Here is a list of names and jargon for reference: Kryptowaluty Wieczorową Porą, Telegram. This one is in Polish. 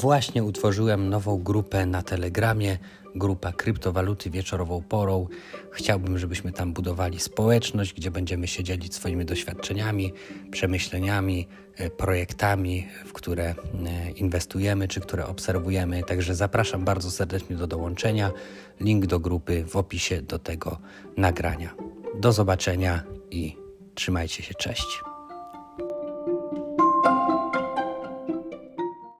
Właśnie utworzyłem nową grupę na Telegramie, grupa Kryptowaluty Wieczorową Porą. Chciałbym, żebyśmy tam budowali społeczność, gdzie będziemy się dzielić swoimi doświadczeniami, przemyśleniami, projektami, w które inwestujemy czy które obserwujemy. Także zapraszam bardzo serdecznie do dołączenia. Link do grupy w opisie do tego nagrania. Do zobaczenia i trzymajcie się. Cześć.